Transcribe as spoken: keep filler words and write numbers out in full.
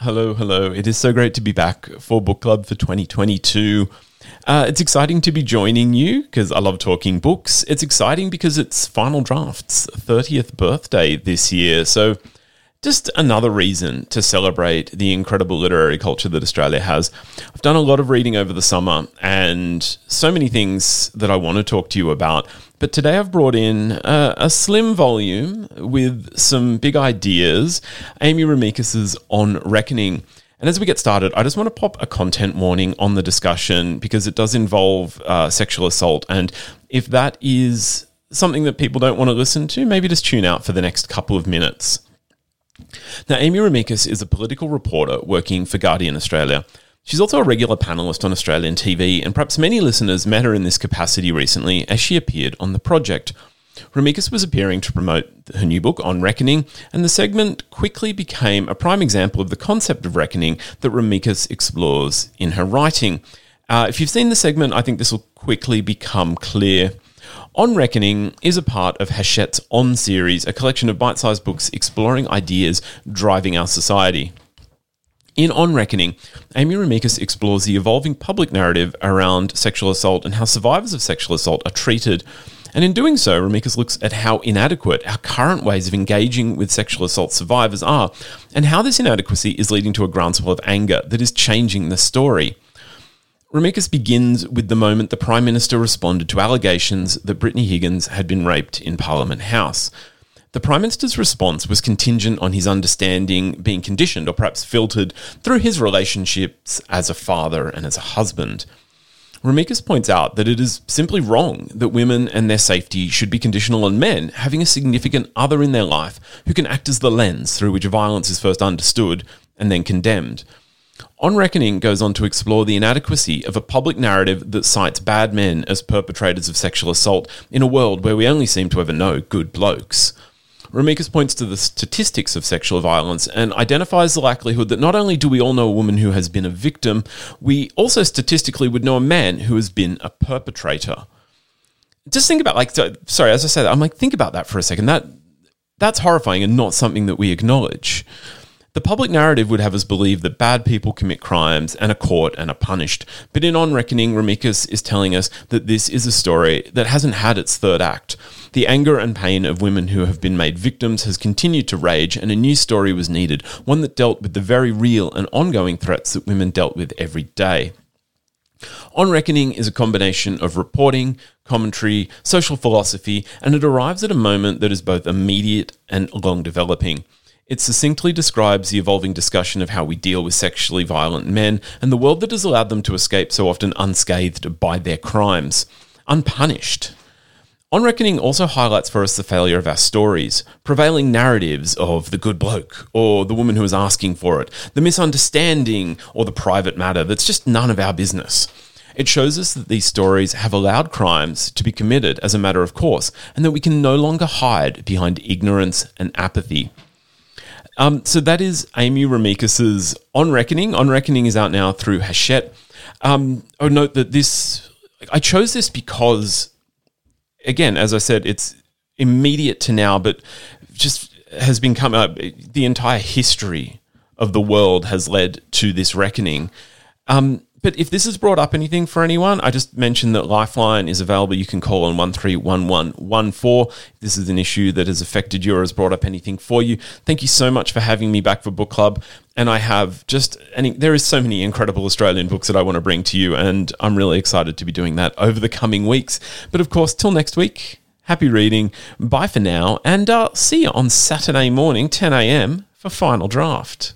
Hello, hello. It is so great to be back for Book Club for twenty twenty-two. Uh, it's exciting to be joining you because I love talking books. It's exciting because it's Final Drafts' thirtieth birthday this year. So just another reason to celebrate the incredible literary culture that Australia has. I've done a lot of reading over the summer and so many things that I want to talk to you about. But today I've brought in uh, a slim volume with some big ideas, Amy Remeikis' On Reckoning. And as we get started, I just want to pop a content warning on the discussion because it does involve uh, sexual assault. And if that is something that people don't want to listen to, maybe just tune out for the next couple of minutes. Now, Amy Remeikis is a political reporter working for Guardian Australia. She's also a regular panellist on Australian T V, and perhaps many listeners met her in this capacity recently as she appeared on The Project. Remeikis was appearing to promote her new book, On Reckoning, and the segment quickly became a prime example of the concept of reckoning that Remeikis explores in her writing. Uh, if you've seen the segment, I think this will quickly become clear. On Reckoning is a part of Hachette's On series, a collection of bite-sized books exploring ideas driving our society. In On Reckoning, Amy Remeikis explores the evolving public narrative around sexual assault and how survivors of sexual assault are treated. And in doing so, Remeikis looks at how inadequate our current ways of engaging with sexual assault survivors are, and how this inadequacy is leading to a groundswell of anger that is changing the story. Remeikis begins with the moment the Prime Minister responded to allegations that Brittany Higgins had been raped in Parliament House. The Prime Minister's response was contingent on his understanding being conditioned or perhaps filtered through his relationships as a father and as a husband. Remeikis points out that it is simply wrong that women and their safety should be conditional on men having a significant other in their life who can act as the lens through which violence is first understood and then condemned. On Reckoning goes on to explore the inadequacy of a public narrative that cites bad men as perpetrators of sexual assault in a world where we only seem to ever know good blokes. Remeikis points to the statistics of sexual violence and identifies the likelihood that not only do we all know a woman who has been a victim, we also statistically would know a man who has been a perpetrator. Just think about, like, sorry, as I say that, I'm like, think about that for a second. That that's horrifying and not something that we acknowledge. The public narrative would have us believe that bad people commit crimes and are caught and are punished. But in On Reckoning, Remeikis is telling us that this is a story that hasn't had its third act. The anger and pain of women who have been made victims has continued to rage, and a new story was needed, one that dealt with the very real and ongoing threats that women dealt with every day. On Reckoning is a combination of reporting, commentary, social philosophy, and it arrives at a moment that is both immediate and long-developing. It succinctly describes the evolving discussion of how we deal with sexually violent men and the world that has allowed them to escape so often unscathed by their crimes, unpunished. On Reckoning also highlights for us the failure of our stories, prevailing narratives of the good bloke or the woman who is asking for it, the misunderstanding or the private matter that's just none of our business. It shows us that these stories have allowed crimes to be committed as a matter of course and that we can no longer hide behind ignorance and apathy. Um, so that is Amy Remeikis' On Reckoning. On Reckoning is out now through Hachette. Um, I would note that this, I chose this because, again, as I said, it's immediate to now, but just has been coming up. The entire history of the world has led to this reckoning. Um, but if this has brought up anything for anyone, I just mentioned that Lifeline is available. You can call on one three one one one four. If this is an issue that has affected you or has brought up anything for you, thank you so much for having me back for Book Club. And I have just, and there is so many incredible Australian books that I want to bring to you, and I'm really excited to be doing that over the coming weeks. But of course, till next week, happy reading. Bye for now, and uh, see you on Saturday morning, ten a.m. for Final Draft.